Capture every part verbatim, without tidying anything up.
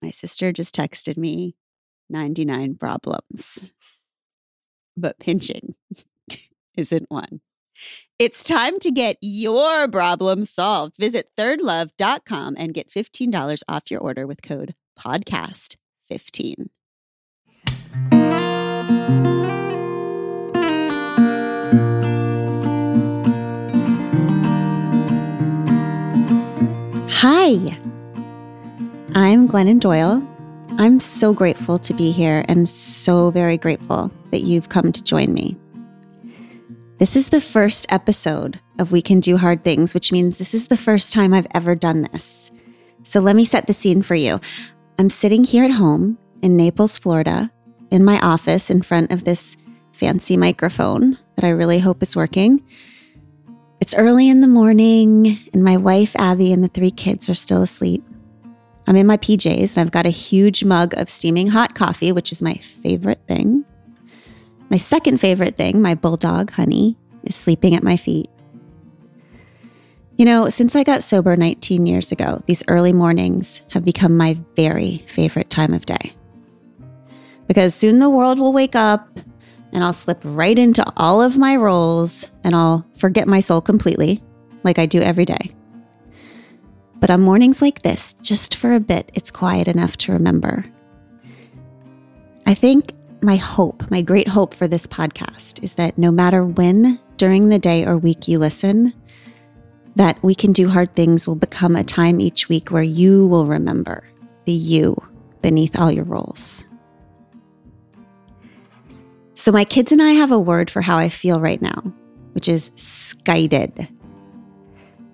My sister just texted me ninety-nine problems, but pinching isn't one. It's time to get your problem solved. Visit third love dot com and get fifteen dollars off your order with code podcast fifteen. Hi, I'm Glennon Doyle. I'm so grateful to be here and so very grateful that you've come to join me. This is the first episode of We Can Do Hard Things, which means this is the first time I've ever done this. So let me set the scene for you. I'm sitting here at home in Naples, Florida, in my office in front of this fancy microphone that I really hope is working. It's early in the morning, and my wife, Abby, and the three kids are still asleep. I'm in my P Js, and I've got a huge mug of steaming hot coffee, which is my favorite thing. My second favorite thing, my bulldog, Honey, is sleeping at my feet. You know, since I got sober nineteen years ago, these early mornings have become my very favorite time of day. Because soon the world will wake up, and I'll slip right into all of my roles, and I'll forget my soul completely, like I do every day. But on mornings like this, just for a bit, it's quiet enough to remember. I think my hope, my great hope for this podcast is that no matter when during the day or week you listen, that We Can Do Hard Things will become a time each week where you will remember the you beneath all your roles. So my kids and I have a word for how I feel right now, which is skited.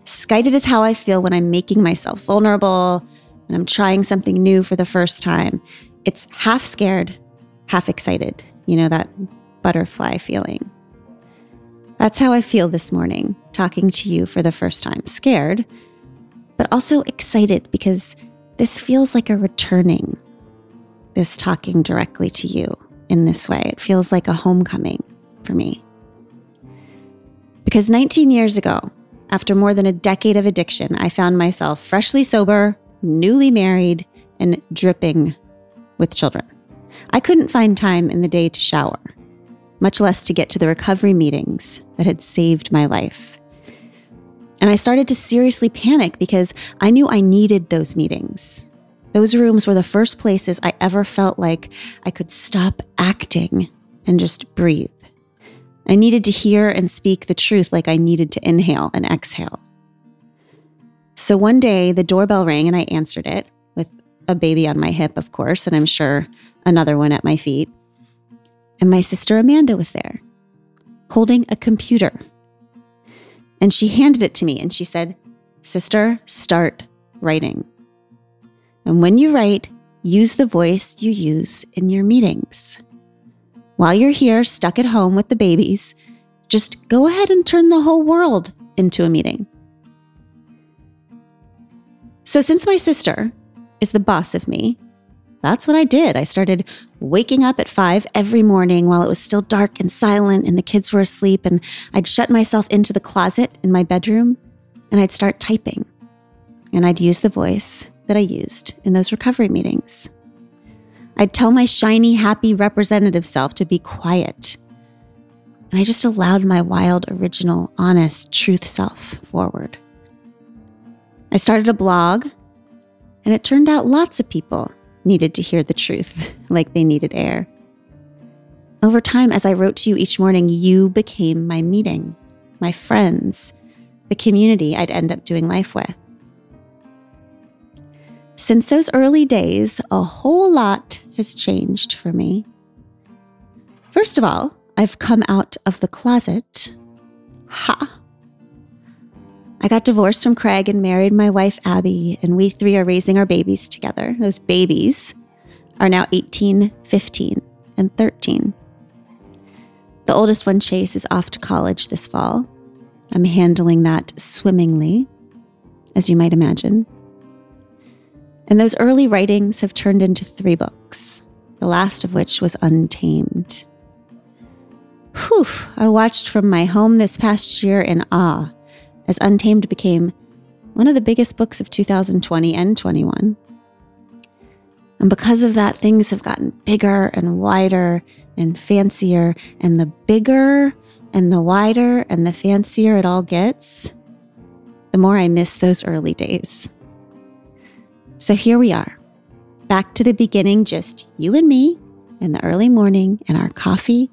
Skited is how I feel when I'm making myself vulnerable, when I'm trying something new for the first time. It's half scared, half excited. You know, that butterfly feeling. That's how I feel this morning, talking to you for the first time. Scared, but also excited because this feels like a returning, this talking directly to you in this way. It feels like a homecoming for me. Because nineteen years ago, after more than a decade of addiction, I found myself freshly sober, newly married, and dripping with children. I couldn't find time in the day to shower, much less to get to the recovery meetings that had saved my life. And I started to seriously panic because I knew I needed those meetings. Those rooms were the first places I ever felt like I could stop acting and just breathe. I needed to hear and speak the truth like I needed to inhale and exhale. So one day, the doorbell rang and I answered it with a baby on my hip, of course, and I'm sure another one at my feet. And my sister Amanda was there, holding a computer. And she handed it to me and she said, "Sister, start writing. And when you write, use the voice you use in your meetings. While you're here, stuck at home with the babies, just go ahead and turn the whole world into a meeting." So since my sister is the boss of me, that's what I did. I started waking up at five every morning while it was still dark and silent and the kids were asleep, and I'd shut myself into the closet in my bedroom and I'd start typing. And I'd use the voice that I used in those recovery meetings. I'd tell my shiny, happy representative self to be quiet. And I just allowed my wild, original, honest, truth self forward. I started a blog, and it turned out lots of people needed to hear the truth, like they needed air. Over time, as I wrote to you each morning, you became my meeting, my friends, the community I'd end up doing life with. Since those early days, a whole lot has changed for me. First of all, I've come out of the closet. Ha! I got divorced from Craig and married my wife, Abby, and we three are raising our babies together. Those babies are now eighteen, fifteen, and thirteen. The oldest one, Chase, is off to college this fall. I'm handling that swimmingly, as you might imagine. And those early writings have turned into three books, the last of which was Untamed. Whew, I watched from my home this past year in awe, as Untamed became one of the biggest books of two thousand twenty and twenty-one. And because of that, things have gotten bigger and wider and fancier, and the bigger and the wider and the fancier it all gets, the more I miss those early days. So here we are, back to the beginning, just you and me in the early morning and our coffee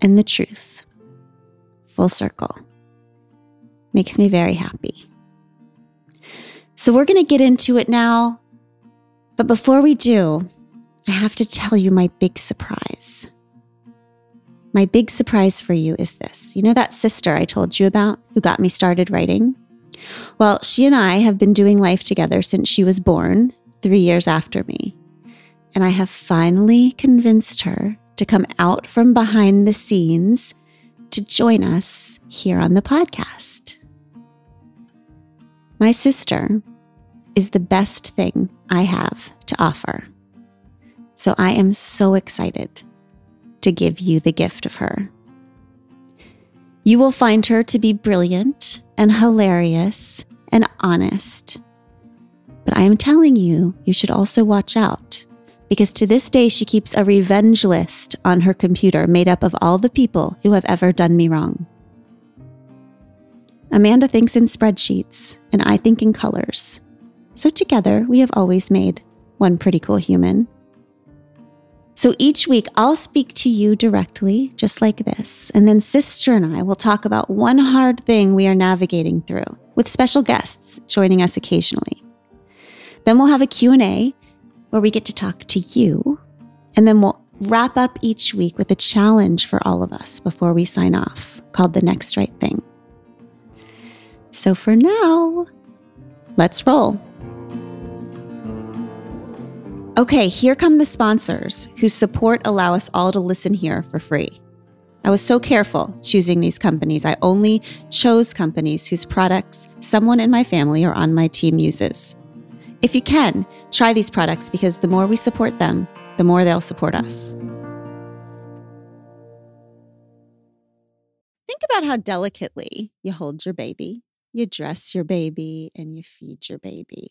and the truth. Full circle. Makes me very happy. So we're going to get into it now. But before we do, I have to tell you my big surprise. My big surprise for you is this. You know that sister I told you about who got me started writing? Well, she and I have been doing life together since she was born, three years after me. And I have finally convinced her to come out from behind the scenes to join us here on the podcast. My sister is the best thing I have to offer. So I am so excited to give you the gift of her. You will find her to be brilliant and hilarious and honest. But I am telling you, you should also watch out, because to this day, she keeps a revenge list on her computer made up of all the people who have ever done me wrong. Amanda thinks in spreadsheets, and I think in colors. So together, we have always made one pretty cool human. So each week, I'll speak to you directly, just like this. And then Sister and I will talk about one hard thing we are navigating through, with special guests joining us occasionally. Then we'll have a Q and A where we get to talk to you. And then we'll wrap up each week with a challenge for all of us before we sign off, called The Next Right Thing. So for now, let's roll. Okay, here come the sponsors whose support allow us all to listen here for free. I was so careful choosing these companies. I only chose companies whose products someone in my family or on my team uses. If you can, try these products, because the more we support them, the more they'll support us. Think about how delicately you hold your baby, you dress your baby, and you feed your baby.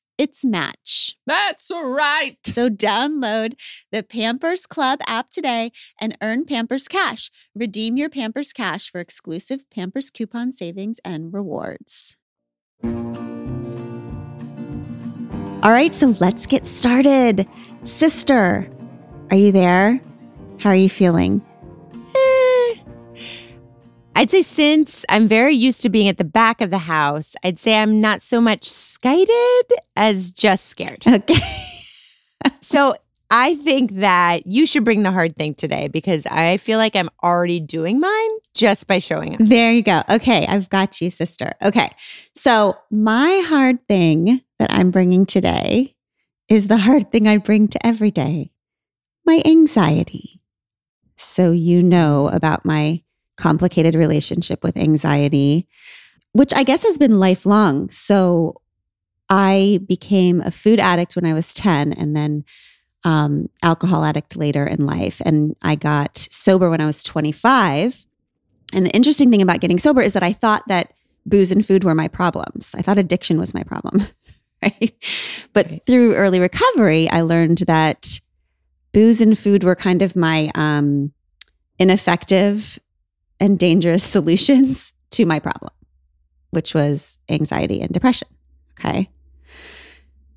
its match. That's right. So download the Pampers Club app today and earn Pampers Cash. Redeem your Pampers Cash for exclusive Pampers coupon savings and rewards. All right, so let's get started. Sister, are you there? How are you feeling? Eh, I'd say since I'm very used to being at the back of the house, I'd say I'm not so much skited as just scared. Okay. So I think that you should bring the hard thing today, because I feel like I'm already doing mine just by showing up. There you go. Okay. I've got you, sister. Okay. So my hard thing that I'm bringing today is the hard thing I bring to every day, my anxiety. So you know about my complicated relationship with anxiety, which I guess has been lifelong. So I became a food addict when I was ten and then um, alcohol addict later in life. And I got sober when I was twenty-five. And the interesting thing about getting sober is that I thought that booze and food were my problems. I thought addiction was my problem, right? But right. through early recovery, I learned that booze and food were kind of my um, ineffective and dangerous solutions to my problem, which was anxiety and depression, okay?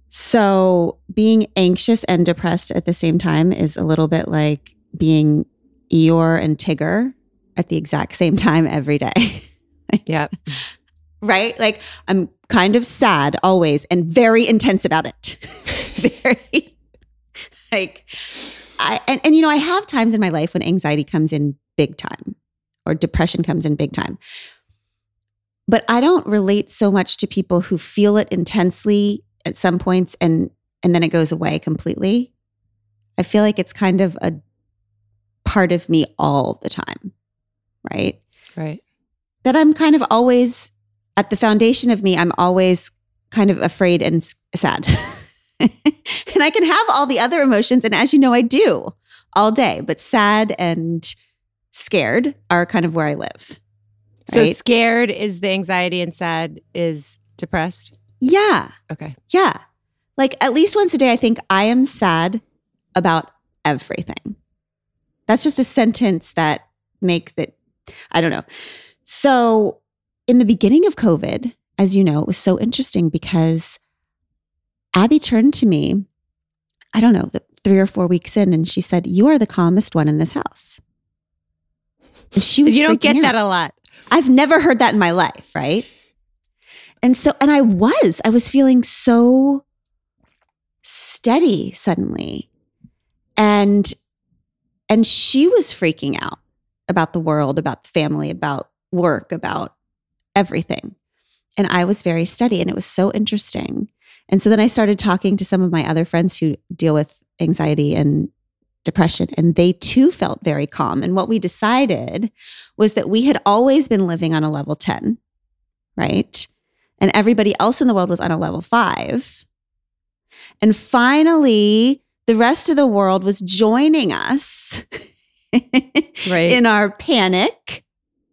So being anxious and depressed at the same time is a little bit like being Eeyore and Tigger at the exact same time every day. Yeah. Right? Like I'm kind of sad always and very intense about it. very like I and, and you know, I have times in my life when anxiety comes in big time or depression comes in big time. But I don't relate so much to people who feel it intensely at some points and and then it goes away completely. I feel like it's kind of a part of me all the time. Right? Right. That I'm kind of always, at the foundation of me, I'm always kind of afraid and sad. And I can have all the other emotions. And as you know, I do all day, but sad and scared are kind of where I live. Right? So scared is the anxiety and sad is depressed? Yeah. Okay. Yeah. Like at least once a day, I think I am sad about everything. That's just a sentence that makes it, I don't know. So in the beginning of COVID, as you know, it was so interesting because Abby turned to me, I don't know, three or four weeks in, and she said, "You are the calmest one in this house." And she was You don't get out. That a lot. I've never heard that in my life, right? And so, and I was, I was feeling so steady suddenly. And, and she was freaking out about the world, about the family, about work, about everything. And I was very steady and it was so interesting. And so then I started talking to some of my other friends who deal with anxiety and depression, and they too felt very calm. And what we decided was that we had always been living on a level ten, right? And everybody else in the world was on a level five. And finally, the rest of the world was joining us right. in our panic,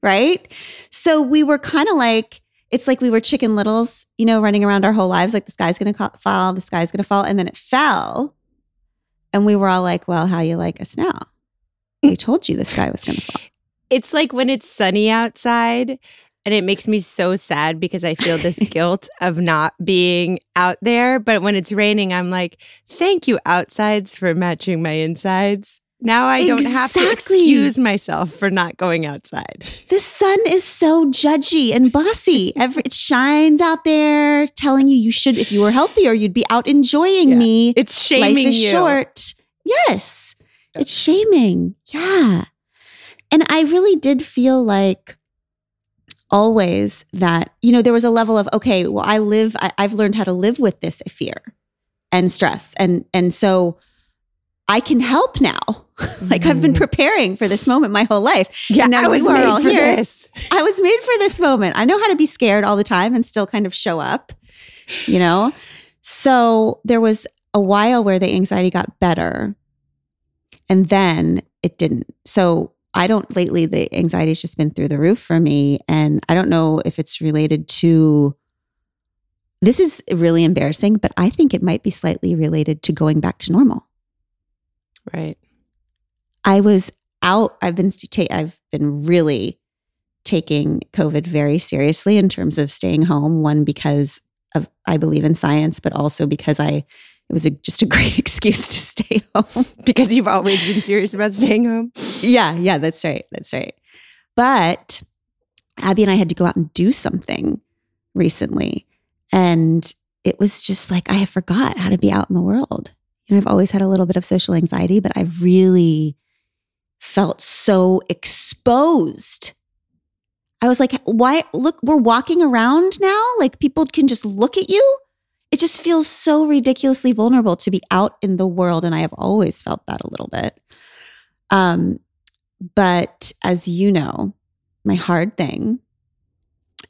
right? So we were kind of like, it's like we were Chicken Littles, you know, running around our whole lives, like the sky's going to fall, the sky's going to fall. And then it fell. And we were all like, well, how you like us now? We told you the sky was going to fall. It's like when it's sunny outside and it makes me so sad because I feel this guilt of not being out there. But when it's raining, I'm like, thank you outsides for matching my insides. Now I exactly. don't have to excuse myself for not going outside. The sun is so judgy and bossy. Every, it shines out there telling you you should, if you were healthier, you'd be out enjoying yeah. me. It's shaming you. Life is you. Short. Yes. Yep. It's shaming. Yeah. And I really did feel like always that, you know, there was a level of, okay, well, I live, I, I've learned how to live with this fear and stress. And, and so I can help now. Like I've been preparing for this moment my whole life. Yeah, and now I was made all for here. This. I was made for this moment. I know how to be scared all the time and still kind of show up, you know? So there was a while where the anxiety got better and then it didn't. So I don't, lately the anxiety's just been through the roof for me. And I don't know if it's related to, this is really embarrassing, but I think it might be slightly related to going back to normal. Right. I was out, I've been, I've been really taking COVID very seriously in terms of staying home. One, because of, I believe in science, but also because I, it was a, just a great excuse to stay home. Because you've always been serious about staying home. Yeah. Yeah. That's right. That's right. But Abby and I had to go out and do something recently. And it was just like, I had forgot how to be out in the world. And I've always had a little bit of social anxiety, but I really felt so exposed. I was like, why? Look, we're walking around now. Like people can just look at you it just feels so ridiculously vulnerable to be out in the world. And I have always felt that a little bit. Um, but as you know, my hard thing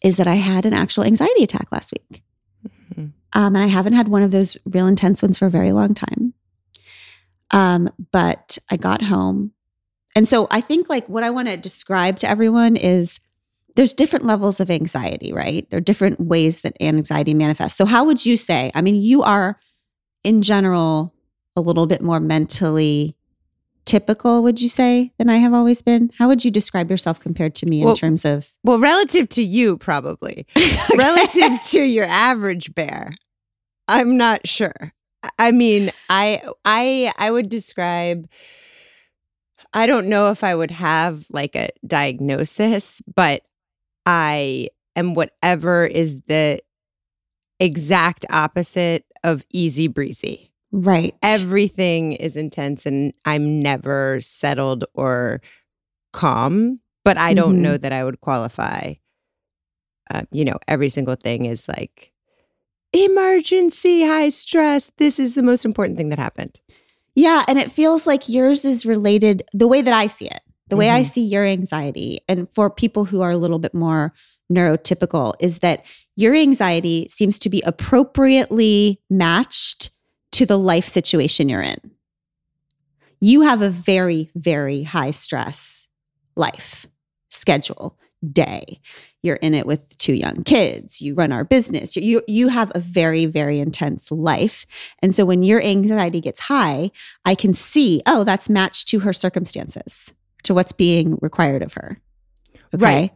is that I had an actual anxiety attack last week. Mm-hmm. Um, and I haven't had one of those real intense ones for a very long time. Um, but I got home. And so I think like what I want to describe to everyone is there's different levels of anxiety, right? There are different ways that anxiety manifests. So how would you say, I mean, you are in general a little bit more mentally typical, would you say, than I have always been? How would you describe yourself compared to me well, in terms of? Well, relative to you, probably. Okay. Relative to your average bear, I'm not sure. I mean, I I I would describe, I don't know if I would have like a diagnosis, but I am whatever is the exact opposite of easy breezy. Right. Everything is intense and I'm never settled or calm, but I don't mm-hmm. know that I would qualify. Uh, you know, every single thing is like emergency, high stress. This is the most important thing that happened. Yeah. And it feels like yours is related the way that I see it, the mm-hmm. way I see your anxiety. And for people who are a little bit more neurotypical is that your anxiety seems to be appropriately matched to the life situation you're in. You have a very, very high stress life, schedule, day. You're in it with two young kids. You run our business. You, you have a very, very intense life. And so when your anxiety gets high, I can see, oh, that's matched to her circumstances, to what's being required of her. Okay? Right.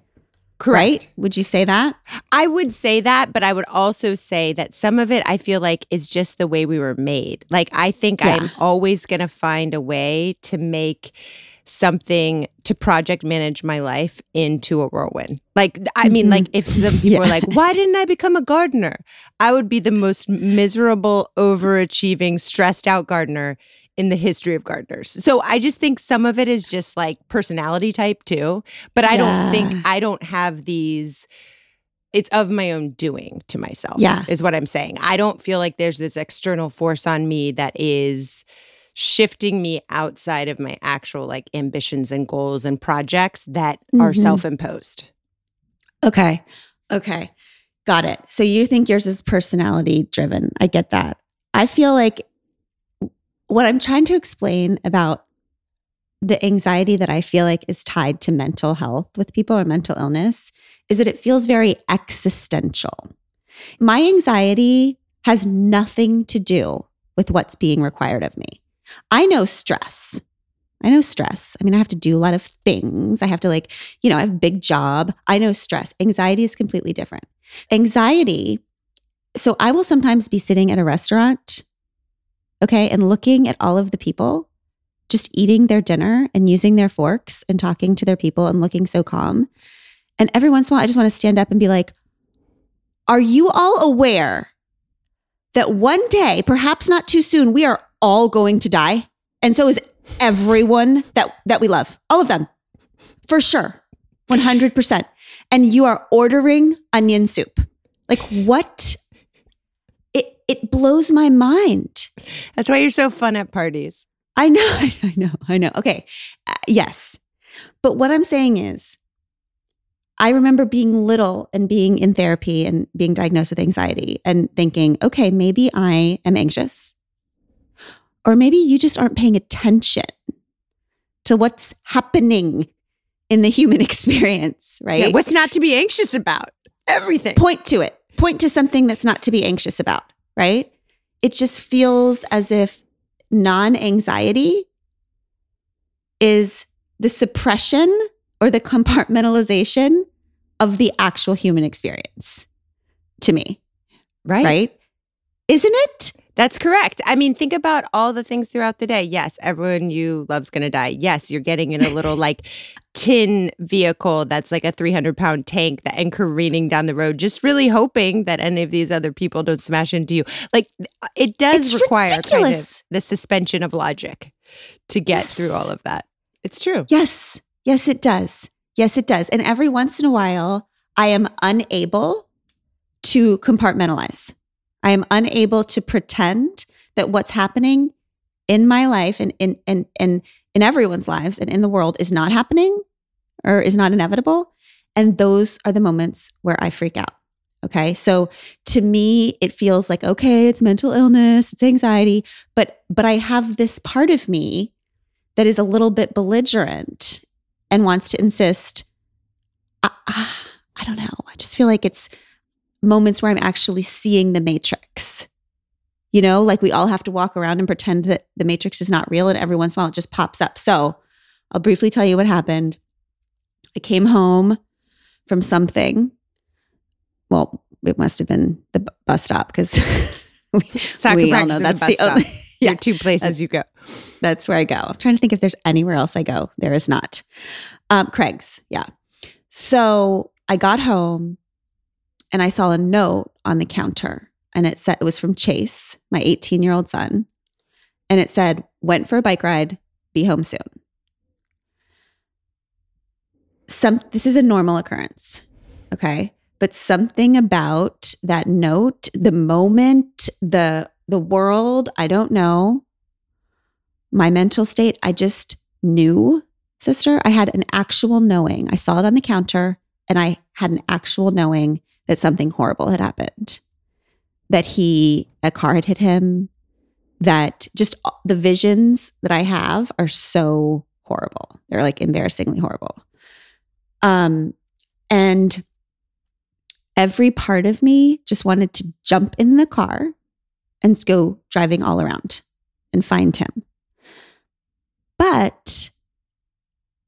Correct. Right? Would you say that? I would say that, but I would also say that some of it I feel like is just the way we were made. Like I think yeah. I'm always going to find a way to make something to project manage my life into a whirlwind. Like, I mean, mm-hmm. like if some people yeah. were like, why didn't I become a gardener? I would be the most miserable, overachieving, stressed out gardener in the history of gardeners. So I just think some of it is just like personality type too. But I yeah. don't think, I don't have these, it's of my own doing to myself yeah. is what I'm saying. I don't feel like there's this external force on me that is shifting me outside of my actual like ambitions and goals and projects that mm-hmm. are self-imposed. Okay. Okay. Got it. So you think yours is personality driven. I get that. I feel like what I'm trying to explain about the anxiety that I feel like is tied to mental health with people or mental illness is that it feels very existential. My anxiety has nothing to do with what's being required of me. I know stress. I know stress. I mean, I have to do a lot of things. I have to like, you know, I have a big job. I know stress. Anxiety is completely different. Anxiety. So I will sometimes be sitting at a restaurant, okay, and looking at all of the people just eating their dinner and using their forks and talking to their people and looking so calm. And every once in a while, I just want to stand up and be like, are you all aware that one day, perhaps not too soon, we are all going to die? And so is everyone that, that we love. All of them. For sure. one hundred percent. And you are ordering onion soup. Like what? It it blows my mind. That's why you're so fun at parties. I know. I know. I know. Okay. Uh, yes. But what I'm saying is, I remember being little and being in therapy and being diagnosed with anxiety and thinking, okay, maybe I am anxious. Or maybe you just aren't paying attention to what's happening in the human experience, right? Yeah, what's not to be anxious about? Everything. Point to it. Point to something that's not to be anxious about, right? It just feels as if non-anxiety is the suppression or the compartmentalization of the actual human experience to me. Right. Right? Isn't it? That's correct. I mean, think about all the things throughout the day. Yes, everyone you love's going to die. Yes, you're getting in a little like tin vehicle that's like a three hundred pound tank that and careening down the road, just really hoping that any of these other people don't smash into you. Like it does it's require kind of the suspension of logic to get yes. through all of that. It's true. Yes. Yes, it does. Yes, it does. And every once in a while, I am unable to compartmentalize. I am unable to pretend that what's happening in my life and in and and in everyone's lives and in the world is not happening or is not inevitable. And those are the moments where I freak out. Okay. So to me, it feels like, okay, it's mental illness, it's anxiety, but, but I have this part of me that is a little bit belligerent and wants to insist, I, I don't know. I just feel like it's moments where I'm actually seeing the matrix, you know, like we all have to walk around and pretend that the matrix is not real. And every once in a while it just pops up. So I'll briefly tell you what happened. I came home from something. Well, it must have been the b- bus stop because we, we all know that's the, the only yeah, two places you go. That's where I go. I'm trying to think if there's anywhere else I go. There is not. Um, Craig's. Yeah. So I got home and I saw a note on the counter and it said, it was from Chase, my eighteen year old son. And it said, went for a bike ride, be home soon. Some, this is a normal occurrence. Okay. But something about that note, the moment, the, the world, I don't know, my mental state, I just knew, sister. I had an actual knowing. I saw it on the counter and I had an actual knowing that something horrible had happened, that he, a car had hit him, that just the visions that I have are so horrible. They're like embarrassingly horrible. Um, and every part of me just wanted to jump in the car and go driving all around and find him. But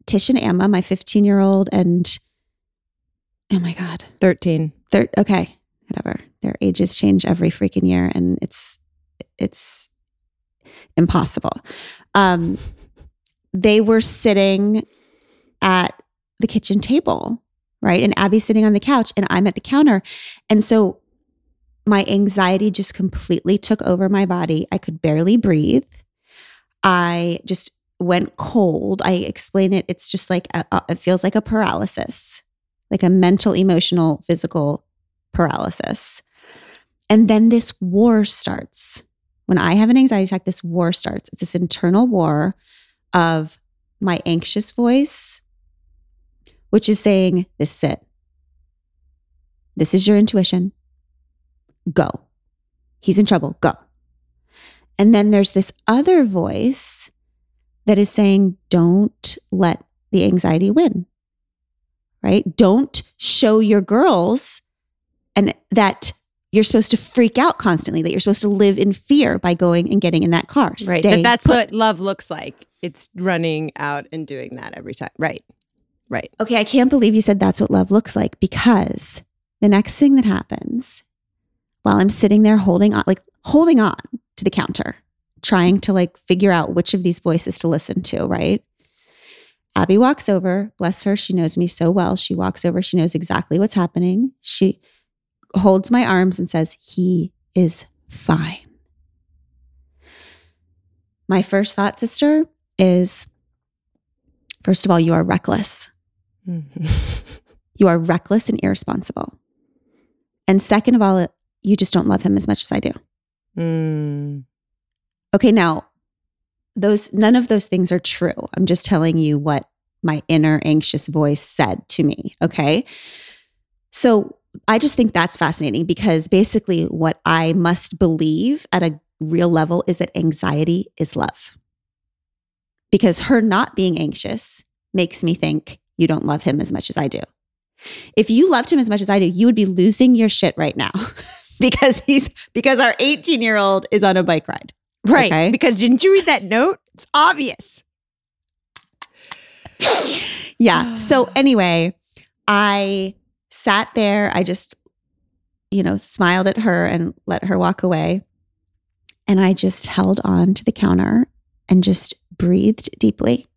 Tish and Emma, my fifteen year old and, oh my God. thirteen. Thir- okay. Whatever. Their ages change every freaking year and it's, it's impossible. Um, they were sitting at the kitchen table, right? And Abby's sitting on the couch and I'm at the counter. And so my anxiety just completely took over my body. I could barely breathe. I just went cold. I explain it. It's just like, a, a, it feels like a paralysis, like a mental, emotional, physical paralysis. And then this war starts. When I have an anxiety attack, this war starts. It's this internal war of my anxious voice, which is saying, this is it. This is your intuition. Go. He's in trouble. Go. And then there's this other voice that is saying, don't let the anxiety win, right? Don't show your girls and that you're supposed to freak out constantly, that you're supposed to live in fear by going and getting in that car. Right. That that's put. What love looks like. It's running out and doing that every time. Right. Right. Okay. I can't believe you said that's what love looks like, because the next thing that happens while I'm sitting there holding on, like holding on to the counter, trying to like figure out which of these voices to listen to, right? Abby walks over, bless her. She knows me so well. She walks over. She knows exactly what's happening. She holds my arms and says, he is fine. My first thought, sister, is, first of all, you are reckless. Mm-hmm. You are reckless and irresponsible. And second of all, you just don't love him as much as I do. Mm. Okay, now, those none of those things are true. I'm just telling you what my inner anxious voice said to me, okay? So I just think that's fascinating, because basically what I must believe at a real level is that anxiety is love. Because her not being anxious makes me think you don't love him as much as I do. If you loved him as much as I do, you would be losing your shit right now because he's because our eighteen year old is on a bike ride. Right. Okay? Because didn't you read that note? It's obvious. Yeah. So anyway, I sat there. I just, you know, smiled at her and let her walk away. And I just held on to the counter and just breathed deeply.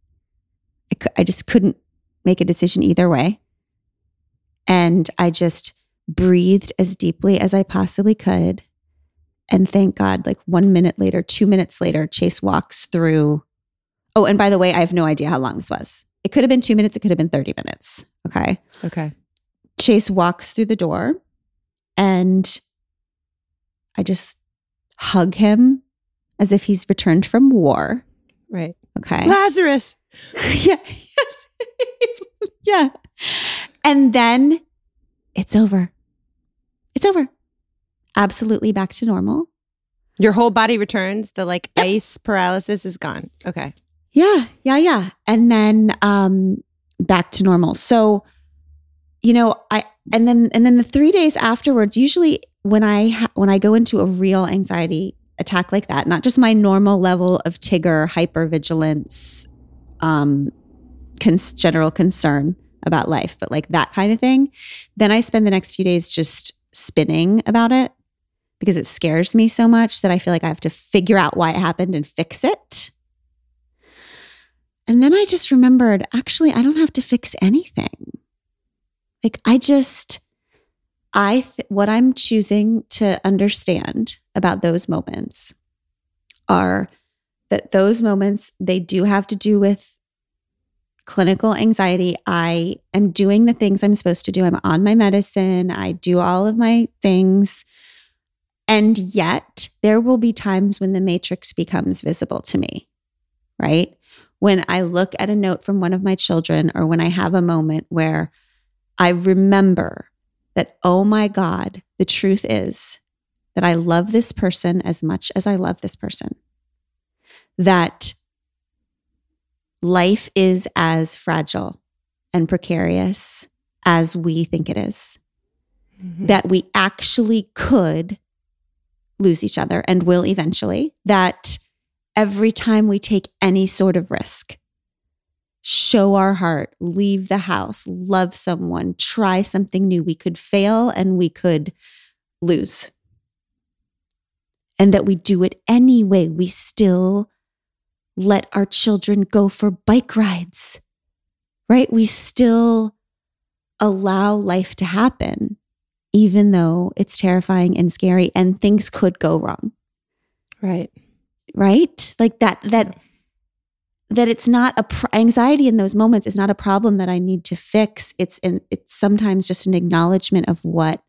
I, cu- I just couldn't make a decision either way. And I just breathed as deeply as I possibly could. And thank God, like one minute later, two minutes later, Chase walks through. Oh, and by the way, I have no idea how long this was. It could have been two minutes. It could have been thirty minutes. Okay. Okay. Chase walks through the door and I just hug him as if he's returned from war. Right. Okay. Lazarus. Yeah. Yes. Yeah. And then it's over. It's over. Absolutely back to normal. Your whole body returns. The like yep. ice paralysis is gone. Okay. Yeah. Yeah. Yeah. And then um, back to normal. So, you know, I, and then, and then the three days afterwards, usually when I, ha- when I go into a real anxiety attack like that, not just my normal level of Tigger hypervigilance, um, cons- general concern about life, but like that kind of thing, then I spend the next few days just spinning about it because it scares me so much that I feel like I have to figure out why it happened and fix it. And then I just remembered, actually, I don't have to fix anything. Like I just, I, th- what I'm choosing to understand about those moments are that those moments, they do have to do with clinical anxiety. I am doing the things I'm supposed to do. I'm on my medicine. I do all of my things. And yet there will be times when the matrix becomes visible to me, right? When I look at a note from one of my children, or when I have a moment where I remember that, oh my God, the truth is that I love this person as much as I love this person. That life is as fragile and precarious as we think it is. Mm-hmm. That we actually could lose each other and will eventually. That every time we take any sort of risk, show our heart, leave the house, love someone, try something new, we could fail and we could lose. And that we do it anyway. We still let our children go for bike rides, right? We still allow life to happen, even though it's terrifying and scary and things could go wrong. Right. Right? Like that, that, yeah. that it's not a, pr- anxiety in those moments is not a problem that I need to fix. It's an, it's sometimes just an acknowledgement of what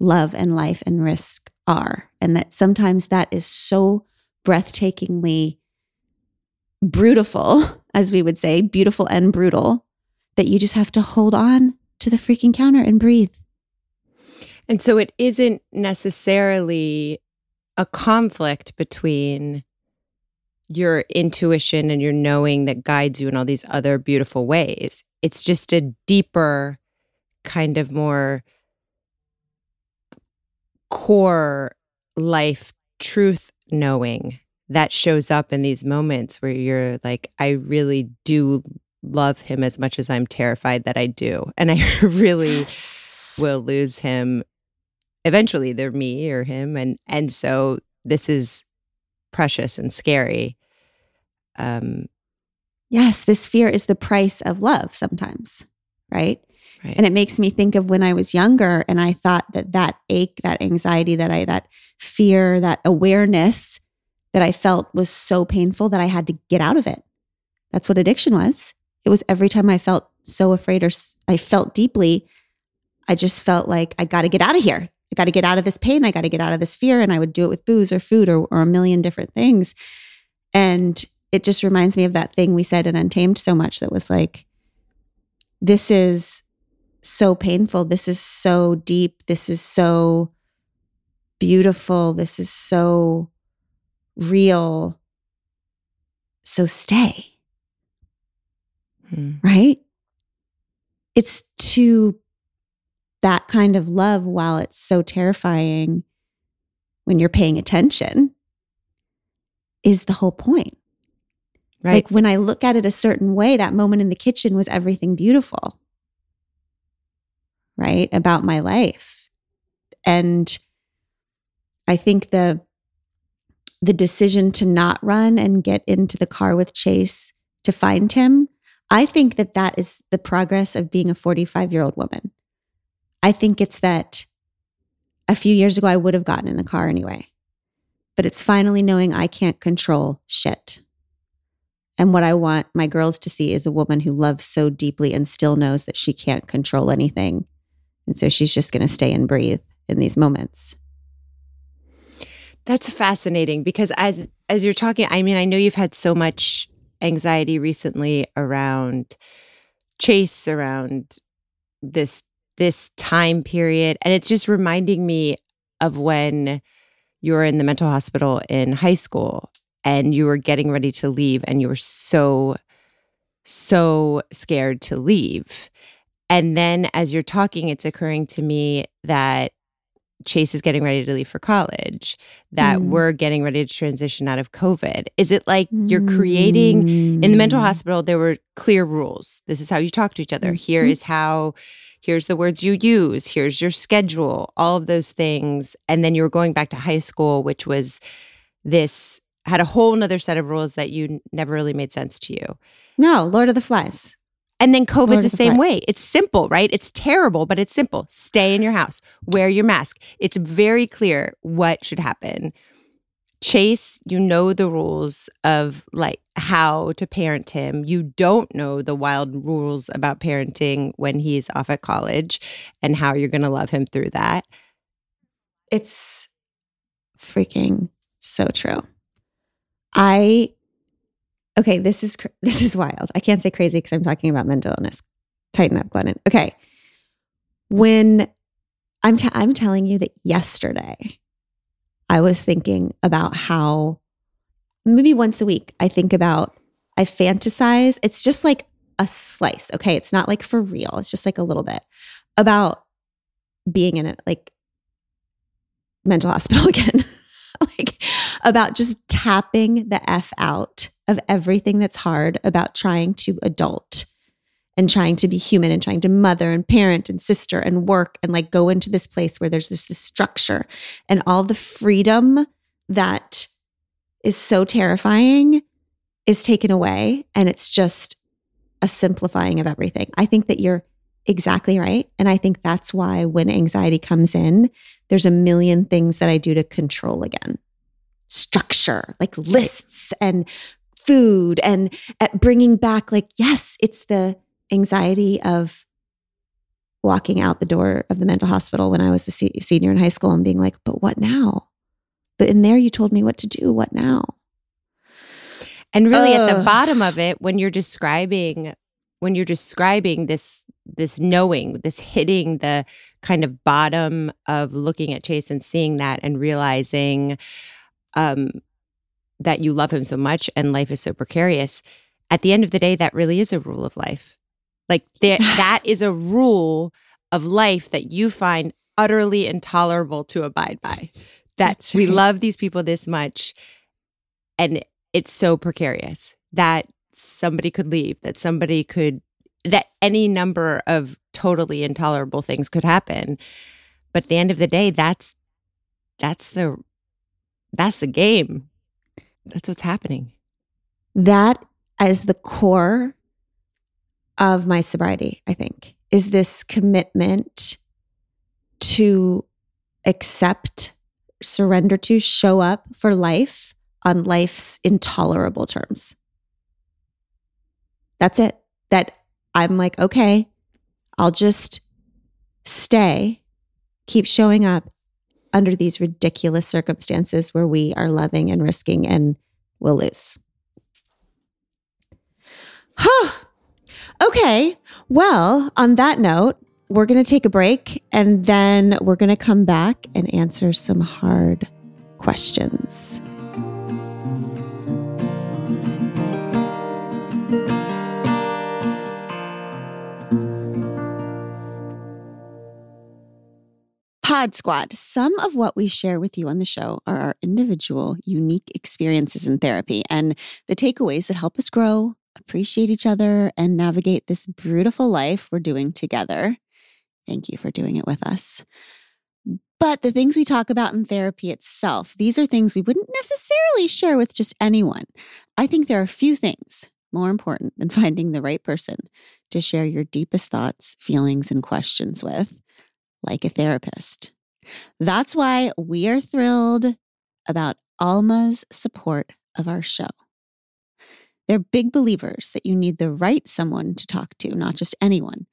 love and life and risk are. And that sometimes that is so breathtakingly brutal, as we would say, beautiful and brutal, that you just have to hold on to the freaking counter and breathe. And so it isn't necessarily a conflict between your intuition and your knowing that guides you in all these other beautiful ways. It's just a deeper, kind of more core life truth knowing that shows up in these moments where you're like, I really do love him as much as I'm terrified that I do. And I really yes. will lose him. Eventually, they're me or him. And and so this is precious and scary. Um, yes, this fear is the price of love sometimes, right? Right. And it makes me think of when I was younger and I thought that that ache, that anxiety, that I that fear, that awareness that I felt was so painful that I had to get out of it. That's what addiction was. It was every time I felt so afraid or I felt deeply, I just felt like I got to get out of here. I got to get out of this pain. I got to get out of this fear. And I would do it with booze or food or, or a million different things. And it just reminds me of that thing we said in Untamed so much that was like, this is so painful. This is so deep. This is so beautiful. This is so real. So stay. Hmm. Right? It's to that kind of love, while it's so terrifying when you're paying attention, is the whole point. Right? Like when I look at it a certain way, that moment in the kitchen was everything beautiful, right? About my life. And I think the The decision to not run and get into the car with Chase to find him, I think that that is the progress of being a forty-five-year-old woman. I think it's that a few years ago, I would have gotten in the car anyway. But it's finally knowing I can't control shit. And what I want my girls to see is a woman who loves so deeply and still knows that she can't control anything. And so she's just going to stay and breathe in these moments. That's fascinating because as as you're talking, I mean, I know you've had so much anxiety recently around Chase, around this this time period, and it's just reminding me of when you were in the mental hospital in high school and you were getting ready to leave and you were so, so scared to leave. And then as you're talking, it's occurring to me that Chase is getting ready to leave for college, that mm. we're getting ready to transition out of COVID. Is it like you're creating, mm. in the mental hospital, there were clear rules. This is how you talk to each other. Mm-hmm. Here is how, here's the words you use. Here's your schedule, all of those things. And then you were going back to high school, which was this, had a whole nother set of rules that you never really made sense to you. No, Lord of the Flies. And then COVID's the same way. It's simple, right? It's terrible, but it's simple. Stay in your house. Wear your mask. It's very clear what should happen. Chase, you know the rules of like how to parent him. You don't know the wild rules about parenting when he's off at college and how you're going to love him through that. It's freaking so true. I... Okay, this is this is wild. I can't say crazy because I'm talking about mental illness. Tighten up, Glennon. Okay, when I'm t- I'm telling you that yesterday, I was thinking about how maybe once a week I think about, I fantasize. It's just like a slice. Okay, it's not like for real. It's just like a little bit about being in a like mental hospital again, like about just tapping the F out of everything that's hard about trying to adult and trying to be human and trying to mother and parent and sister and work and like go into this place where there's this, this structure and all the freedom that is so terrifying is taken away. And it's just a simplifying of everything. I think that you're exactly right. And I think that's why when anxiety comes in, there's a million things that I do to control again. Structure, like lists and food and at bringing back like, yes, it's the anxiety of walking out the door of the mental hospital when I was a se- senior in high school and being like, but what now? But in there, you told me what to do. What now? And really Ugh. At the bottom of it, when you're describing, when you're describing this, this knowing, this hitting the kind of bottom of looking at Chase and seeing that and realizing um, that you love him so much and life is so precarious, at the end of the day, that really is a rule of life. Like there, that is a rule of life that you find utterly intolerable to abide by. That right. We love these people this much and it's so precarious that somebody could leave, that somebody could, that any number of totally intolerable things could happen. But at the end of the day, that's, that's the, that's the game. That's what's happening. That is the core of my sobriety, I think, is this commitment to accept, surrender to, show up for life on life's intolerable terms. That's it. That I'm like, okay, I'll just stay, keep showing up under these ridiculous circumstances where we are loving and risking and will lose. Huh. Okay. Well, on that note, we're going to take a break and then we're going to come back and answer some hard questions. Pod Squad, some of what we share with you on the show are our individual, unique experiences in therapy and the takeaways that help us grow, appreciate each other, and navigate this beautiful life we're doing together. Thank you for doing it with us. But the things we talk about in therapy itself, these are things we wouldn't necessarily share with just anyone. I think there are few things more important than finding the right person to share your deepest thoughts, feelings, and questions with, like a therapist. That's why we are thrilled about Alma's support of our show. They're big believers that you need the right someone to talk to, not just anyone.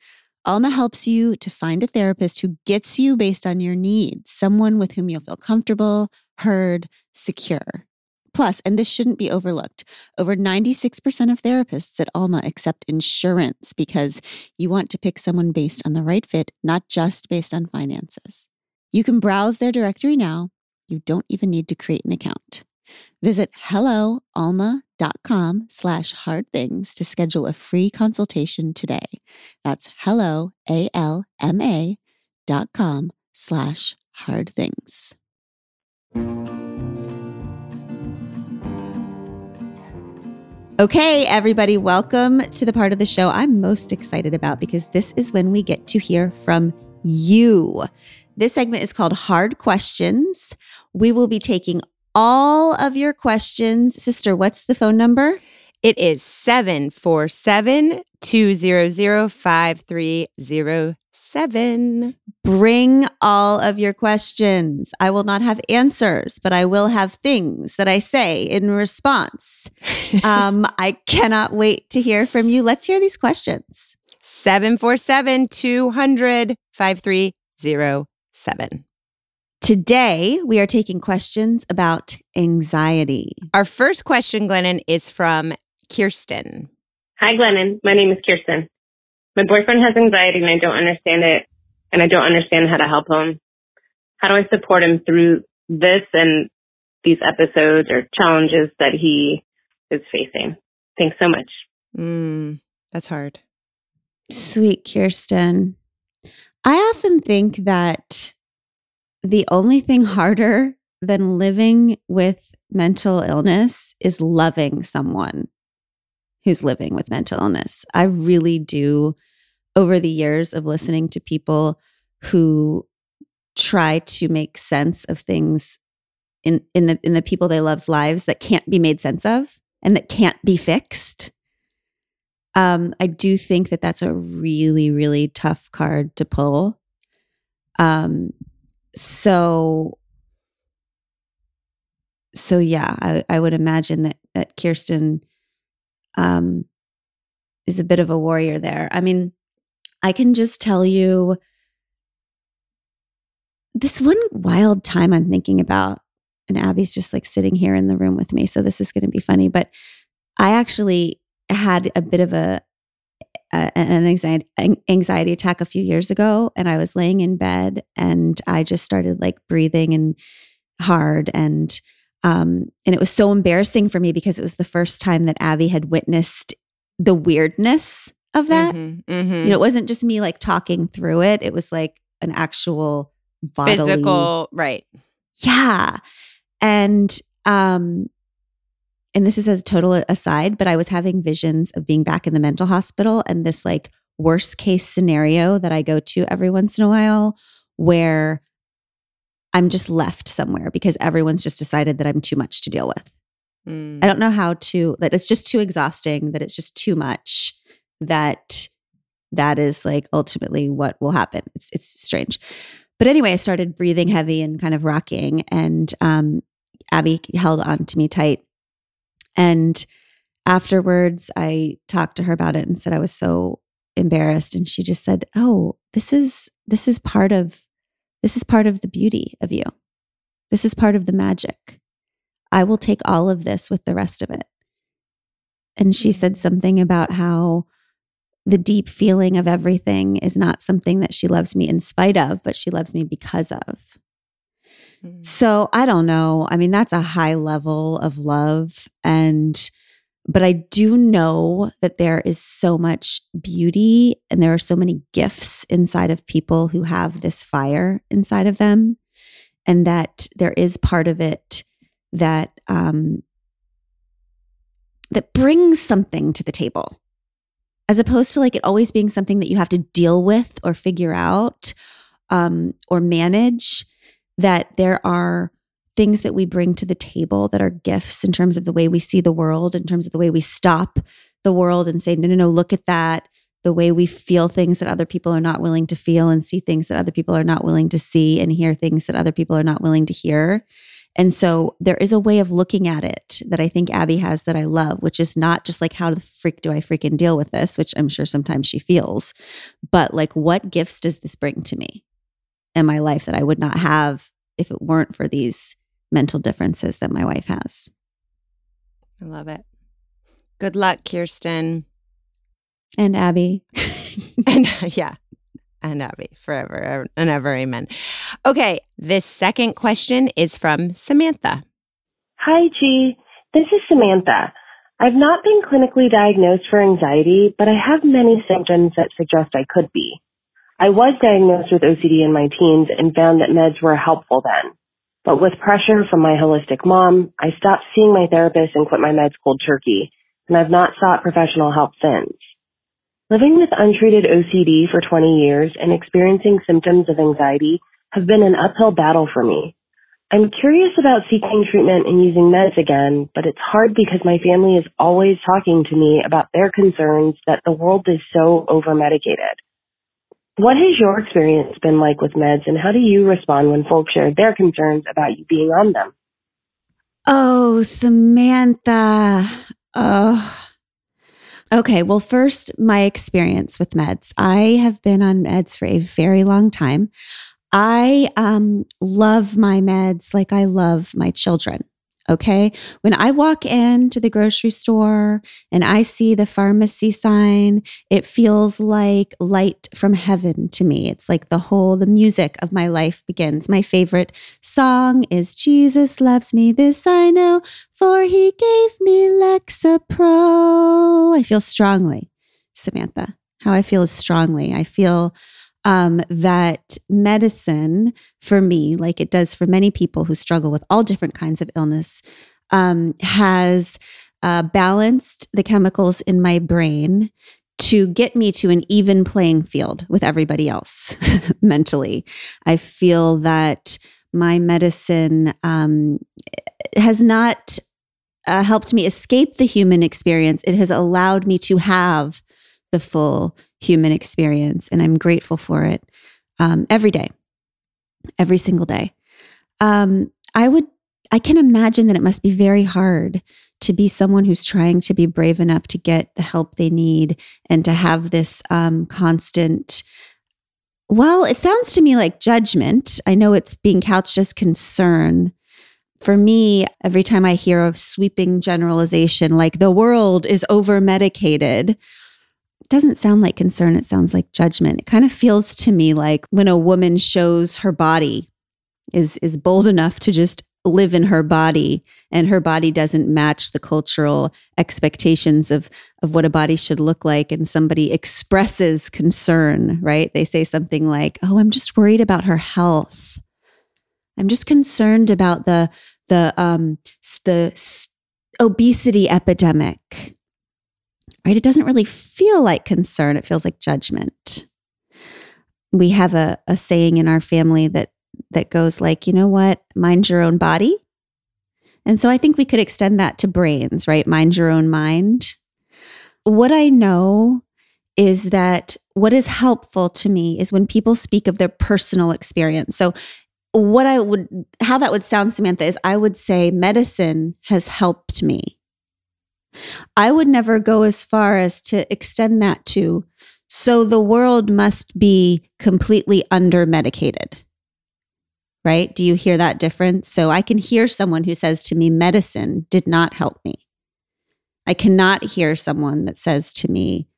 Alma helps you to find a therapist who gets you based on your needs, someone with whom you'll feel comfortable, heard, secure. Plus, and this shouldn't be overlooked, over ninety-six percent of therapists at Alma accept insurance because you want to pick someone based on the right fit, not just based on finances. You can browse their directory now. You don't even need to create an account. Visit HelloAlma.com slash hard things to schedule a free consultation today. That's Hello A L M A dot com slash hard things. Okay, everybody, welcome to the part of the show I'm most excited about because this is when we get to hear from you. This segment is called Hard Questions. We will be taking all of your questions. Sister, what's the phone number? It is seven four seven, two zero zero, five three zero seven. Bring all of your questions. I will not have answers, but I will have things that I say in response. um, I cannot wait to hear from you. Let's hear these questions. seven four seven, two zero zero, five three zero seven. Today, we are taking questions about anxiety. Our first question, Glennon, is from Kirsten. Hi, Glennon. My name is Kirsten. My boyfriend has anxiety and I don't understand it, and I don't understand how to help him. How do I support him through this and these episodes or challenges that he is facing? Thanks so much. Mm, that's hard. Sweet Kirsten. I often think that the only thing harder than living with mental illness is loving someone who's living with mental illness. I really do, over the years of listening to people who try to make sense of things in, in the in the people they love's lives that can't be made sense of and that can't be fixed. Um, I do think that that's a really, really tough card to pull. Um, so, so yeah, I, I would imagine that that Kirsten um, is a bit of a warrior there. I mean, I can just tell you this one wild time I'm thinking about, and Abby's just like sitting here in the room with me, so this is going to be funny. But I actually had a bit of a, a an anxiety anxiety attack a few years ago, and I was laying in bed and I just started like breathing and hard, and um and it was so embarrassing for me because it was the first time that Abby had witnessed the weirdness of that. Mm-hmm, mm-hmm. You know, it wasn't just me like talking through it. It was like an actual bodily, physical, right? Yeah. And um and this is as total aside, but I was having visions of being back in the mental hospital and this like worst case scenario that I go to every once in a while where I'm just left somewhere because everyone's just decided that I'm too much to deal with. Mm. I don't know how to, that it's just too exhausting, that it's just too much, that that is like ultimately what will happen. It's it's strange. But anyway, I started breathing heavy and kind of rocking, and um, Abby held on to me tight. And afterwards, I talked to her about it and said I was so embarrassed. And she just said, "Oh, this is this is part of this is part of the beauty of you. This is part of the magic. I will take all of this with the rest of it." And she said something about how the deep feeling of everything is not something that she loves me in spite of, but she loves me because of. So I don't know. I mean, that's a high level of love. And, but I do know that there is so much beauty and there are so many gifts inside of people who have this fire inside of them. And that there is part of it that, um, that brings something to the table, as opposed to like it always being something that you have to deal with or figure out, um, or manage. That there are things that we bring to the table that are gifts in terms of the way we see the world, in terms of the way we stop the world and say, no, no, no, look at that. The way we feel things that other people are not willing to feel and see things that other people are not willing to see and hear things that other people are not willing to hear. And so there is a way of looking at it that I think Abby has that I love, which is not just like, how the freak do I freaking deal with this, which I'm sure sometimes she feels, but like, what gifts does this bring to me in my life that I would not have if it weren't for these mental differences that my wife has. I love it. Good luck, Kirsten. And Abby. and yeah. And Abby, forever and ever, amen. Okay, this second question is from Samantha. Hi, G. This is Samantha. I've not been clinically diagnosed for anxiety, but I have many symptoms that suggest I could be. I was diagnosed with O C D in my teens and found that meds were helpful then. But with pressure from my holistic mom, I stopped seeing my therapist and quit my meds cold turkey, and I've not sought professional help since. Living with untreated O C D for twenty years and experiencing symptoms of anxiety have been an uphill battle for me. I'm curious about seeking treatment and using meds again, but it's hard because my family is always talking to me about their concerns that the world is so overmedicated. What has your experience been like with meds, and how do you respond when folks share their concerns about you being on them? Oh, Samantha. Oh. Okay. Well, first, my experience with meds. I have been on meds for a very long time. I um, love my meds like I love my children. Okay. When I walk into the grocery store and I see the pharmacy sign, it feels like light from heaven to me. It's like the whole, the music of my life begins. My favorite song is Jesus Loves Me, This I Know, for He Gave Me Lexapro. I feel strongly, Samantha. How I feel is strongly. I feel Um, that medicine for me, like it does for many people who struggle with all different kinds of illness, um, has uh, balanced the chemicals in my brain to get me to an even playing field with everybody else mentally. I feel that my medicine um, has not uh, helped me escape the human experience. It has allowed me to have the full human experience, and I'm grateful for it um, every day, every single day. Um, I would, I can imagine that it must be very hard to be someone who's trying to be brave enough to get the help they need and to have this um, constant, well, it sounds to me like judgment. I know it's being couched as concern. For me, every time I hear a sweeping generalization, like the world is over-medicated, doesn't sound like concern. It sounds like judgment. It kind of feels to me like when a woman shows her body, is is bold enough to just live in her body, and her body doesn't match the cultural expectations of of what a body should look like, and somebody expresses concern, right? They say something like, "Oh, I'm just worried about her health. I'm just concerned about the the um the obesity epidemic." Right? It doesn't really feel like concern. It feels like judgment. We have a, a saying in our family that that goes like, you know what? Mind your own body. And so I think we could extend that to brains, right? Mind your own mind. What I know is that what is helpful to me is when people speak of their personal experience. So what I would, how that would sound, Samantha, is I would say medicine has helped me. I would never go as far as to extend that to, so the world must be completely under-medicated, right? Do you hear that difference? So I can hear someone who says to me, medicine did not help me. I cannot hear someone that says to me,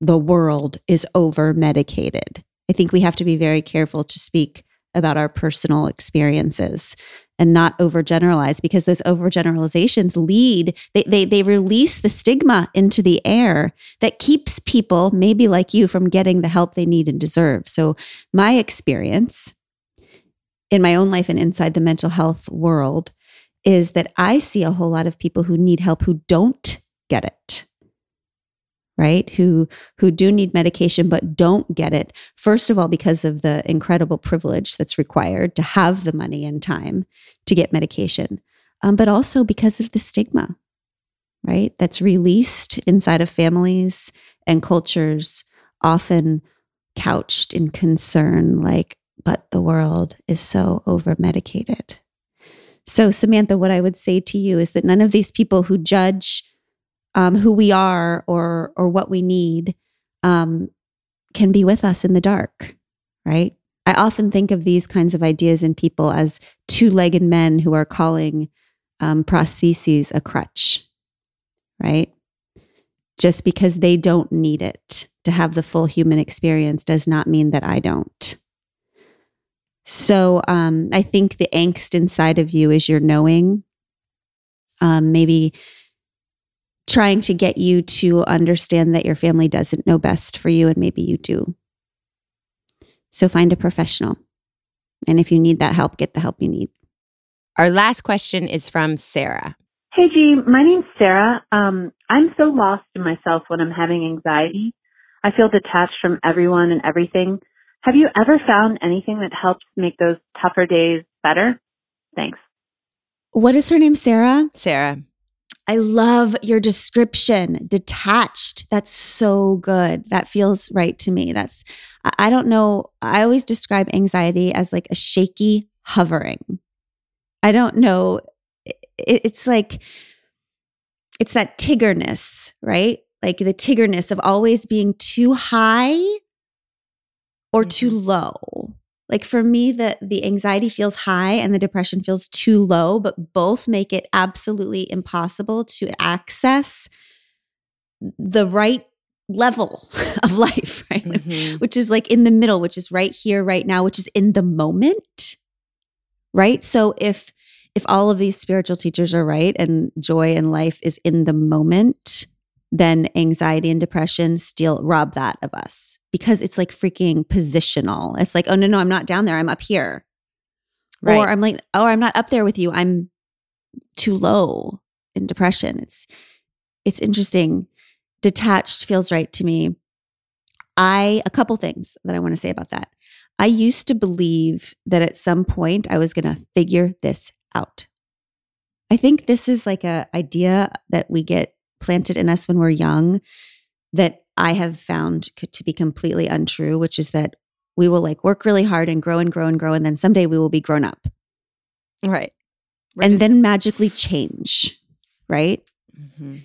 the world is over-medicated. I think we have to be very careful to speak about our personal experiences and not overgeneralize, because those overgeneralizations lead, they, they they release the stigma into the air that keeps people, maybe like you, from getting the help they need and deserve. So my experience in my own life and inside the mental health world is that I see a whole lot of people who need help who don't get it, right? Who who do need medication, but don't get it. First of all, because of the incredible privilege that's required to have the money and time to get medication, um, but also because of the stigma, right? That's released inside of families and cultures, often couched in concern, like, but the world is so over-medicated. So Samantha, what I would say to you is that none of these people who judge um, who we are or or what we need um, can be with us in the dark, right? I often think of these kinds of ideas in people as two-legged men who are calling um, prostheses a crutch, right? Just because they don't need it to have the full human experience does not mean that I don't. So um, I think the angst inside of you is your knowing, um, maybe trying to get you to understand that your family doesn't know best for you and maybe you do. So find a professional. And if you need that help, get the help you need. Our last question is from Sarah. Hey, G, my name's Sarah. Um, I'm so lost in myself when I'm having anxiety. I feel detached from everyone and everything. Have you ever found anything that helps make those tougher days better? Thanks. What is her name, Sarah? Sarah. I love your description, detached. That's so good. That feels right to me. That's, I don't know. I always describe anxiety as like a shaky hovering. I don't know. It's like, it's that Tiggerness, right? Like the Tiggerness of always being too high or too low. Like for me, the the anxiety feels high and the depression feels too low, but both make it absolutely impossible to access the right level of life, right? Mm-hmm. Which is like in the middle, which is right here, right now, which is in the moment, right? So if if all of these spiritual teachers are right and joy in life is in the moment, then anxiety and depression steal, rob that of us because it's like freaking positional. It's like, oh, no, no, I'm not down there. I'm up here. Right. Or I'm like, oh, I'm not up there with you. I'm too low in depression. It's, it's interesting. Detached feels right to me. I, a couple things that I want to say about that. I used to believe that at some point I was going to figure this out. I think this is like a idea that we get planted in us when we're young that I have found to be completely untrue, which is that we will like work really hard and grow and grow and grow. And then someday we will be grown up. Right. We're and just- then magically change. Right. Mm-hmm.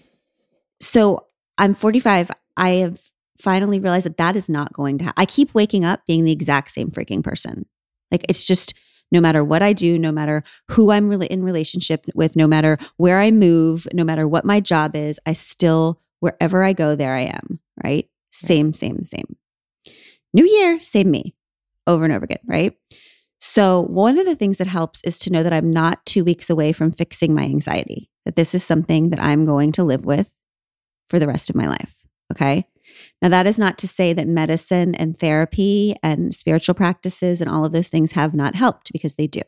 So I'm forty-five. I have finally realized that that is not going to happen. I keep waking up being the exact same freaking person. Like it's just no matter what I do, no matter who I'm really in relationship with, no matter where I move, no matter what my job is, I still, wherever I go, there I am, right? Same, same, same. New year, same me, over and over again, right? So one of the things that helps is to know that I'm not two weeks away from fixing my anxiety, that this is something that I'm going to live with for the rest of my life, okay? Now, that is not to say that medicine and therapy and spiritual practices and all of those things have not helped, because they do.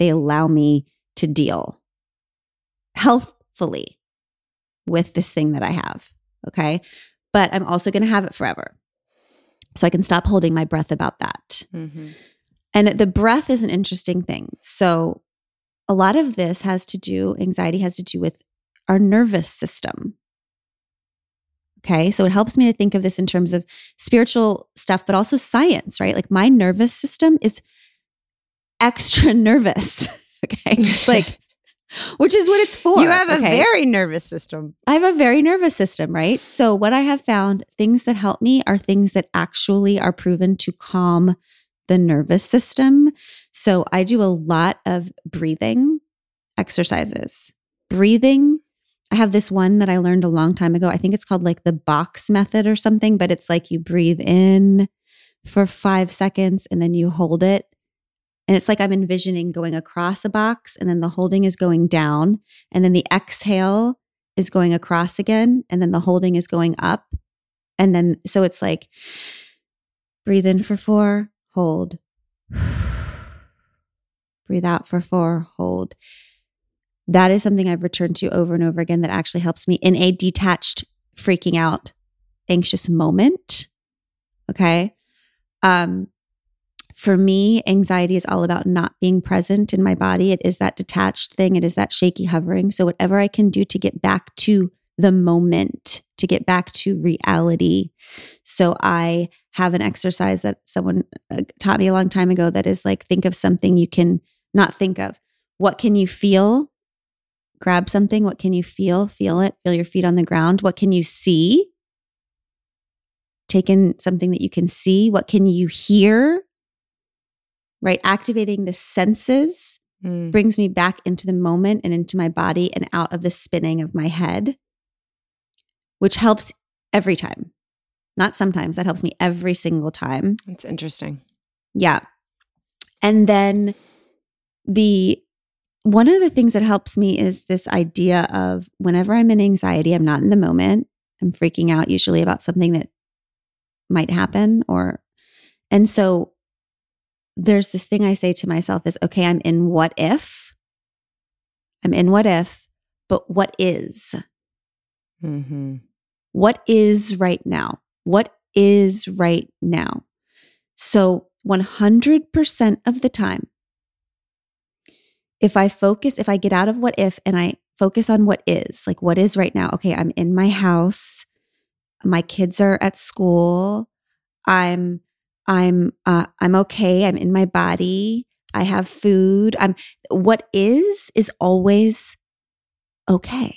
They allow me to deal healthfully with this thing that I have, okay? But I'm also going to have it forever. So I can stop holding my breath about that. Mm-hmm. And the breath is an interesting thing. So a lot of this has to do, anxiety has to do with our nervous system. Okay. So it helps me to think of this in terms of spiritual stuff, but also science, right? Like my nervous system is extra nervous. Okay. It's like, which is what it's for. You have okay? a very nervous system. I have a very nervous system, right? So what I have found, things that help me are things that actually are proven to calm the nervous system. So I do a lot of breathing exercises, breathing I have this one that I learned a long time ago. I think it's called like the box method or something, but it's like you breathe in for five seconds and then you hold it. And it's like I'm envisioning going across a box and then the holding is going down and then the exhale is going across again and then the holding is going up. And then, so it's like breathe in for four, hold. Breathe out for four, hold. That is something I've returned to over and over again that actually helps me in a detached, freaking out, anxious moment. Okay. Um, for me, anxiety is all about not being present in my body. It is that detached thing. It is that shaky hovering. So whatever I can do to get back to the moment, to get back to reality. So I have an exercise that someone taught me a long time ago that is like, think of something you can not think of. What can you feel? Grab something. What can you feel? Feel it. Feel your feet on the ground. What can you see? Take in something that you can see. What can you hear? Right? Activating the senses mm. brings me back into the moment and into my body and out of the spinning of my head, which helps every time. Not sometimes. That helps me every single time. That's interesting. Yeah. And then the one of the things that helps me is this idea of whenever I'm in anxiety, I'm not in the moment. I'm freaking out usually about something that might happen or, and so there's this thing I say to myself is, okay, I'm in what if, I'm in what if, but what is, mm-hmm. what is right now? What is right now? So one hundred percent of the time, if I focus, if I get out of what if and I focus on what is, like what is right now, okay, I'm in my house. My kids are at school. I'm, I'm, uh, I'm okay. I'm in my body. I have food. I'm, what is, is always okay.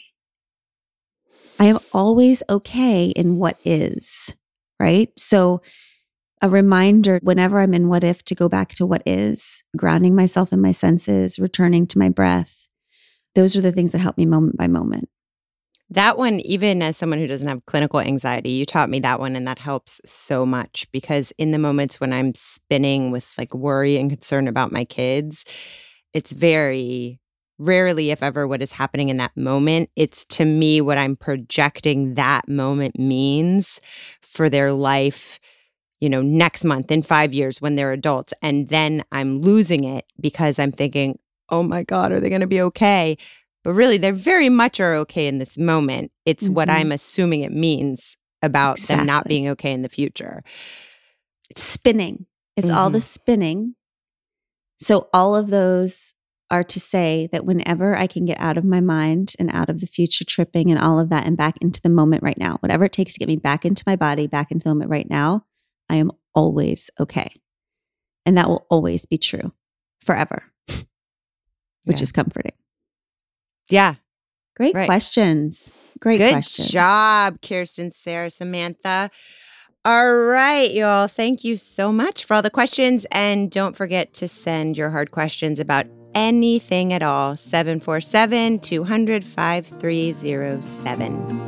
I am always okay in what is, right? So a reminder whenever I'm in what if to go back to what is, grounding myself in my senses, returning to my breath. Those are the things that help me moment by moment. That one, even as someone who doesn't have clinical anxiety, you taught me that one, and that helps so much because in the moments when I'm spinning with like worry and concern about my kids, it's very rarely, if ever, what is happening in that moment. It's to me what I'm projecting that moment means for their life, you know, next month, in five years when they're adults. And then I'm losing it because I'm thinking, oh my God, are they going to be okay? But really, they very much are okay in this moment. It's mm-hmm. what I'm assuming it means about exactly. them not being okay in the future. It's spinning. It's mm-hmm. all the spinning. So all of those are to say that whenever I can get out of my mind and out of the future tripping and all of that and back into the moment right now, whatever it takes to get me back into my body, back into the moment right now, I am always okay. And that will always be true forever, which yeah. is comforting. Yeah. Great right. questions. Great Good questions. Good job, Kirsten, Sarah, Samantha. All right, y'all. Thank you so much for all the questions. And don't forget to send your hard questions about anything at all. seven four seven, two hundred, five three zero seven.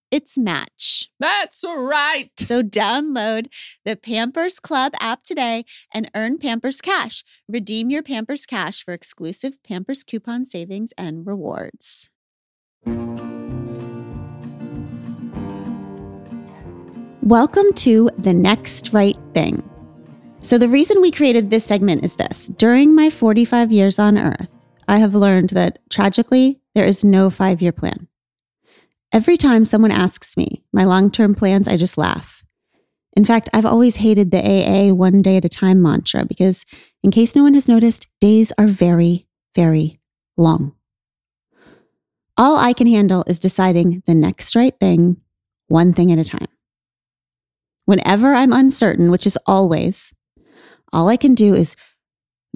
its match. That's right. So download the Pampers Club app today and earn Pampers Cash. Redeem your Pampers Cash for exclusive Pampers coupon savings and rewards. Welcome to The Next Right Thing. So the reason we created this segment is this. During my forty-five years on Earth, I have learned that tragically, there is no five-year plan. Every time someone asks me my long-term plans, I just laugh. In fact, I've always hated the A A one day at a time mantra because, in case no one has noticed, days are very, very long. All I can handle is deciding the next right thing, one thing at a time. Whenever I'm uncertain, which is always, all I can do is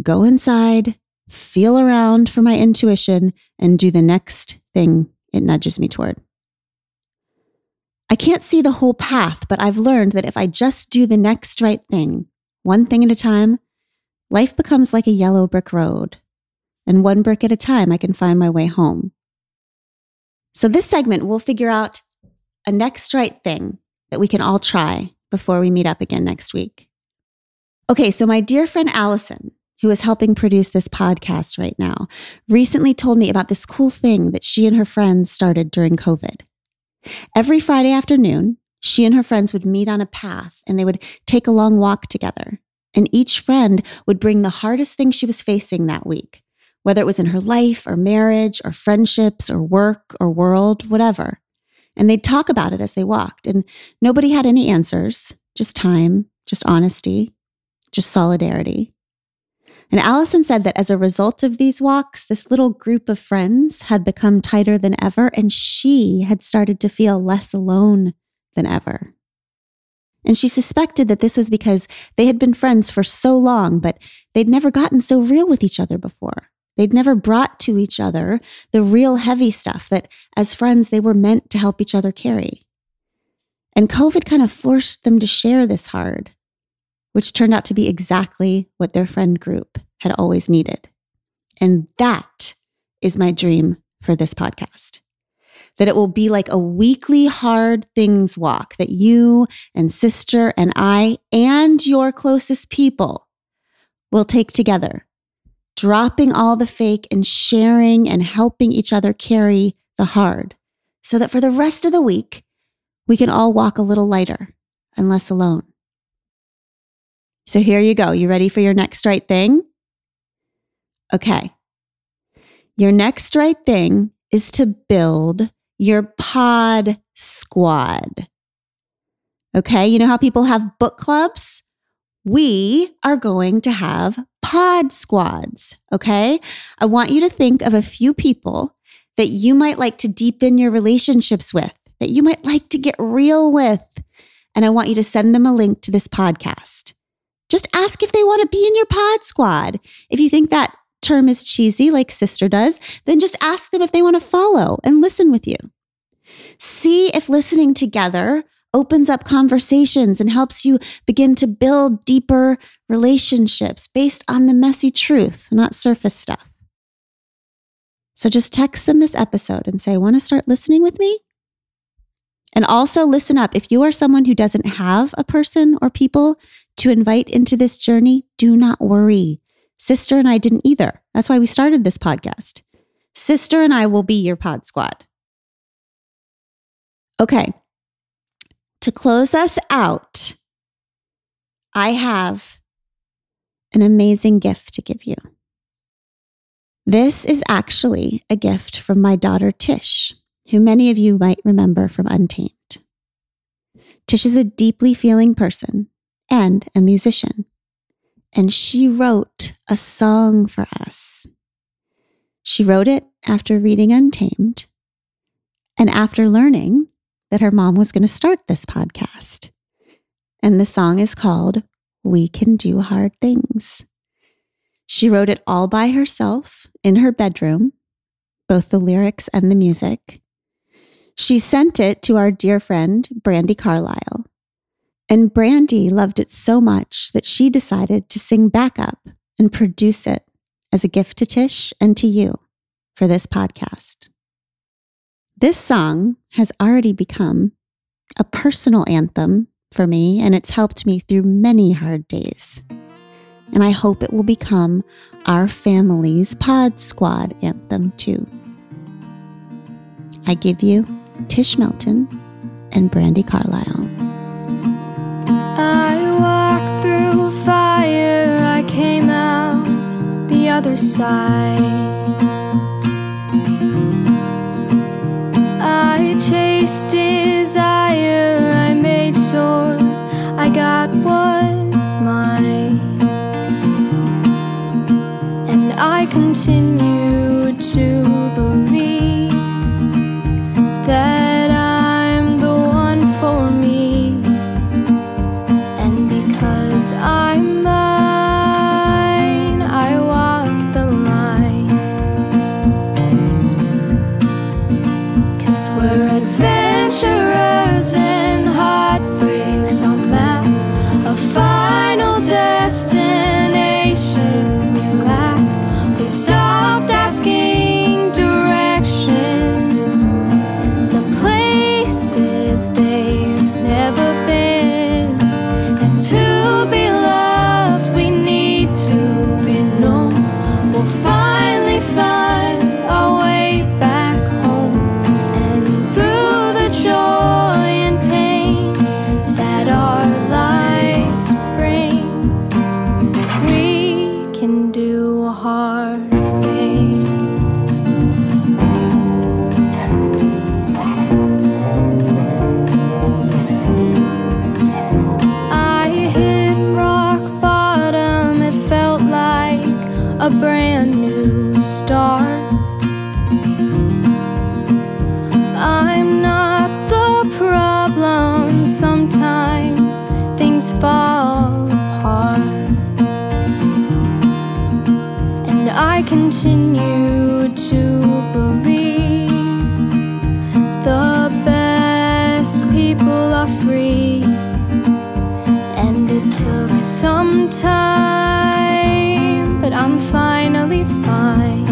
go inside, feel around for my intuition, and do the next thing it nudges me toward. I can't see the whole path, but I've learned that if I just do the next right thing, one thing at a time, Life becomes like a yellow brick road, and one brick at a time I can find my way home. So this segment, we'll figure out a next right thing that we can all try before we meet up again next week. Okay, so my dear friend Allison, who is helping produce this podcast right now, recently told me about this cool thing that she and her friends started during COVID. Every Friday afternoon, she and her friends would meet on a path and they would take a long walk together. And each friend would bring the hardest thing she was facing that week, whether it was in her life or marriage or friendships or work or world, whatever. And they'd talk about it as they walked. And nobody had any answers, just time, just honesty, just solidarity. And Allison said that as a result of these walks, this little group of friends had become tighter than ever, and she had started to feel less alone than ever. And she suspected that this was because they had been friends for so long, but they'd never gotten so real with each other before. They'd never brought to each other the real heavy stuff that, as friends, they were meant to help each other carry. And COVID kind of forced them to share this hard, which turned out to be exactly what their friend group had always needed. And that is my dream for this podcast. That it will be like a weekly hard things walk that you and sister and I and your closest people will take together, dropping all the fake and sharing and helping each other carry the hard, so that for the rest of the week, we can all walk a little lighter and less alone. So here you go. You ready for your next right thing? Okay. Your next right thing is to build your pod squad. Okay, you know how people have book clubs? We are going to have pod squads, okay? I want you to think of a few people that you might like to deepen your relationships with, that you might like to get real with. And I want you to send them a link to this podcast. Just ask if they want to be in your pod squad. If you think that term is cheesy, like sister does, then just ask them if they want to follow and listen with you. See if listening together opens up conversations and helps you begin to build deeper relationships based on the messy truth, not surface stuff. So just text them this episode and say, "Want to start listening with me?" And also listen up. If you are someone who doesn't have a person or people to invite into this journey, do not worry. Sister and I didn't either. That's why we started this podcast. Sister and I will be your pod squad. Okay. To close us out, I have an amazing gift to give you. This is actually a gift from my daughter, Tish, who many of you might remember from Untamed. Tish is a deeply feeling person and a musician. And she wrote a song for us. She wrote it after reading Untamed and after learning that her mom was going to start this podcast. And the song is called We Can Do Hard Things. She wrote it all by herself in her bedroom, both the lyrics and the music. She sent it to our dear friend, Brandi Carlile. And Brandi loved it so much that she decided to sing back up and produce it as a gift to Tish and to you for this podcast. This song has already become a personal anthem for me, and it's helped me through many hard days. And I hope it will become our family's pod squad anthem too. I give you Tish Melton and Brandi Carlile. I walked through fire, I came out the other side. I chased desire, I made sure I got what's mine. And I continue to believe that I'm mine, I walk the line. fall apart, and I continue to believe the best people are free, and it took some time, but I'm finally fine,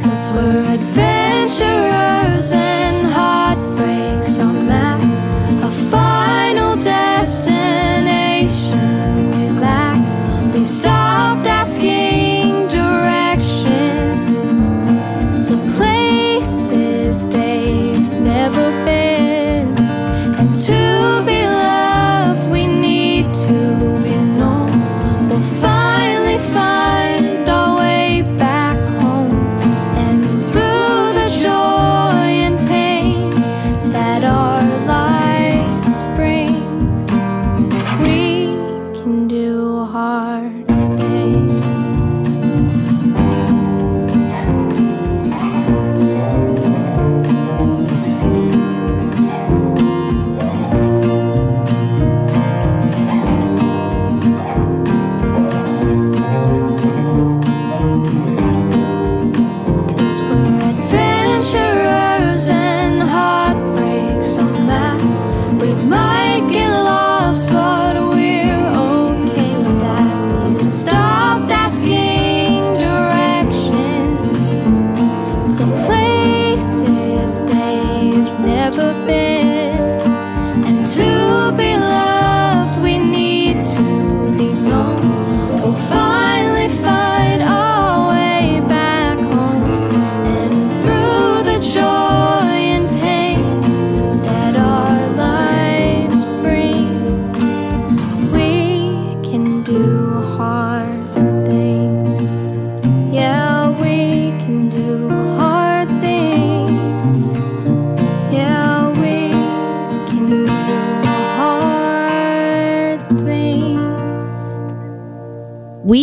'cause we're adventurers and heartbreaks on our map, our final destination we lack. We've stopped asking directions to places they've never been, and to be loved we need to be known. We'll finally find our way back home, and through the joy and pain that our lives bring, we can do hard things. Cause we're adventurers and heartbreaks on the map. We might get lost, but we're okay with that. We've stopped asking directions to places they've never been, and to be loved we need to be known. We'll finally find our way back home, and through the joy and pain that our lives bring, we can do hard things. Yeah, we can do hard things. Yeah, we can do hard things. We